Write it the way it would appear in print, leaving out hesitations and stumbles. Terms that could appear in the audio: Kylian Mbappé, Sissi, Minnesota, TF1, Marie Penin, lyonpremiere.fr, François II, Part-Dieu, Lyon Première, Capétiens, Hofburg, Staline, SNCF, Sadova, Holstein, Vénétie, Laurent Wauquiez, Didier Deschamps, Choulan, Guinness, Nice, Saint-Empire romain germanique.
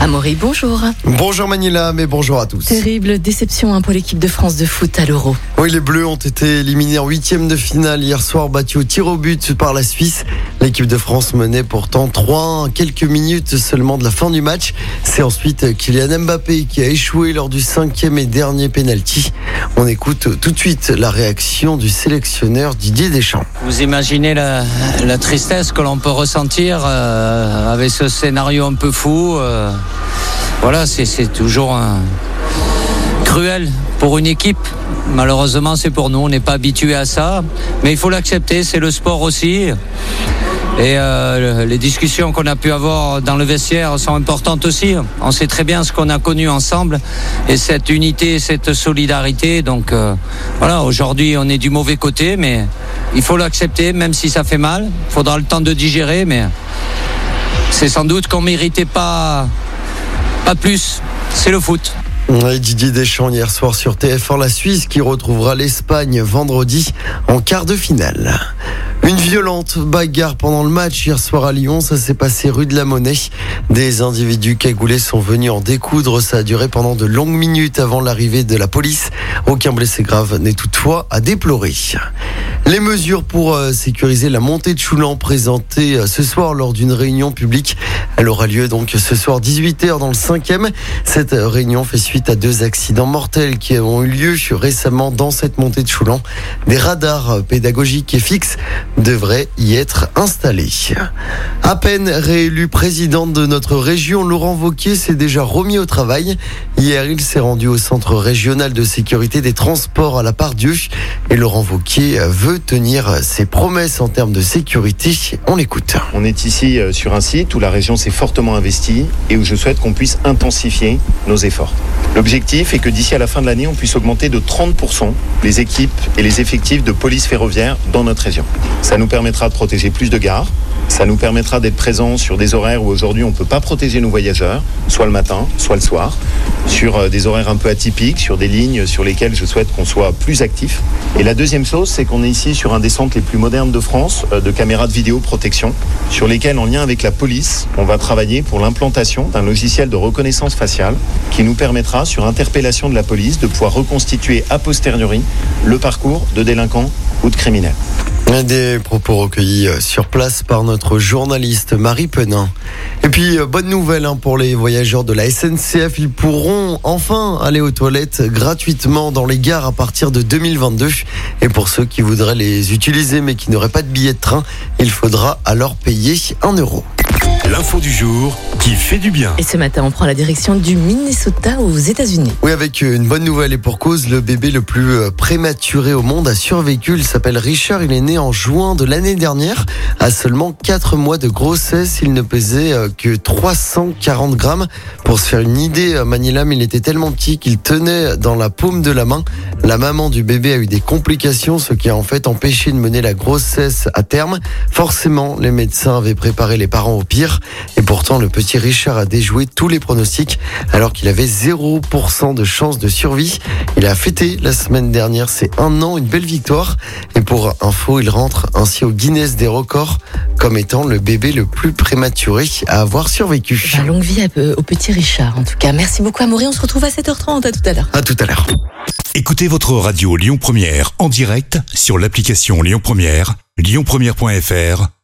Amaury, bonjour. Bonjour Manila, mais bonjour à tous. Terrible déception pour l'équipe de France de foot à l'Euro. Oui, les Bleus ont été éliminés en 8e de finale hier soir, battus au tir au but par la Suisse. L'équipe de France menait pourtant 3-1, quelques minutes seulement de la fin du match. C'est ensuite Kylian Mbappé qui a échoué lors du 5e et dernier pénalty. On écoute tout de suite la réaction du sélectionneur Didier Deschamps. Vous imaginez la tristesse que l'on peut ressentir avec ce scénario un peu fou. Voilà, c'est toujours cruel pour une équipe. Malheureusement, c'est pour nous, on n'est pas habitué à ça. Mais il faut l'accepter, c'est le sport aussi. Et les discussions qu'on a pu avoir dans le vestiaire sont importantes aussi. On sait très bien ce qu'on a connu ensemble et cette unité, cette solidarité. Donc voilà, aujourd'hui on est du mauvais côté, mais il faut l'accepter, même si ça fait mal. Il faudra le temps de digérer, mais c'est sans doute qu'on ne méritait pas plus. C'est le foot. Et Didier Deschamps hier soir sur TF1, la Suisse qui retrouvera l'Espagne vendredi en quart de finale. Une violente bagarre pendant le match hier soir à Lyon, ça s'est passé rue de la Monnaie. Des individus cagoulés sont venus en découdre, ça a duré pendant de longues minutes avant l'arrivée de la police. Aucun blessé grave n'est toutefois à déplorer. Les mesures pour sécuriser la montée de Choulan présentées ce soir lors d'une réunion publique. Elle aura lieu donc ce soir 18h dans le 5e. Cette réunion fait suite à 2 accidents mortels qui ont eu lieu récemment dans cette montée de Choulan. Des radars pédagogiques et fixes devrait y être installé. À peine réélu président de notre région, Laurent Wauquiez s'est déjà remis au travail. Hier, il s'est rendu au Centre régional de sécurité des transports à la Part-Dieu. Et Laurent Wauquiez veut tenir ses promesses en termes de sécurité. On l'écoute. On est ici sur un site où la région s'est fortement investie et où je souhaite qu'on puisse intensifier nos efforts. L'objectif est que d'ici à la fin de l'année, on puisse augmenter de 30% les équipes et les effectifs de police ferroviaire dans notre région. Ça nous permettra de protéger plus de gares, ça nous permettra d'être présents sur des horaires où aujourd'hui on ne peut pas protéger nos voyageurs, soit le matin, soit le soir, sur des horaires un peu atypiques, sur des lignes sur lesquelles je souhaite qu'on soit plus actifs. Et la deuxième chose, c'est qu'on est ici sur un des centres les plus modernes de France, de caméras de vidéoprotection, sur lesquelles, en lien avec la police, on va travailler pour l'implantation d'un logiciel de reconnaissance faciale qui nous permettra, sur interpellation de la police, de pouvoir reconstituer a posteriori le parcours de délinquants ou de criminels. Des propos recueillis sur place par notre journaliste Marie Penin. Et puis, bonne nouvelle pour les voyageurs de la SNCF. Ils pourront enfin aller aux toilettes gratuitement dans les gares à partir de 2022. Et pour ceux qui voudraient les utiliser mais qui n'auraient pas de billet de train, il faudra alors payer 1 €. L'info du jour qui fait du bien. Et ce matin, on prend la direction du Minnesota aux États-Unis. Oui, avec une bonne nouvelle et pour cause, le bébé le plus prématuré au monde a survécu. Il s'appelle Richard, il est né en juin de l'année dernière. À seulement 4 mois de grossesse, il ne pesait que 340 grammes. Pour se faire une idée, Manila, il était tellement petit qu'il tenait dans la paume de la main. La maman du bébé a eu des complications, ce qui a en fait empêché de mener la grossesse à terme. Forcément, les médecins avaient préparé les parents au pire. Et pourtant, le petit Richard a déjoué tous les pronostics alors qu'il avait 0% de chance de survie. Il a fêté la semaine dernière ses 1 an, une belle victoire. Et pour info, il rentre ainsi au Guinness des records comme étant le bébé le plus prématuré à avoir survécu. Longue vie au petit Richard en tout cas. Merci beaucoup Amaury, on se retrouve à 7h30, à tout à l'heure. À tout à l'heure. Écoutez votre radio Lyon Première en direct sur l'application Lyon Première, lyonpremiere.fr.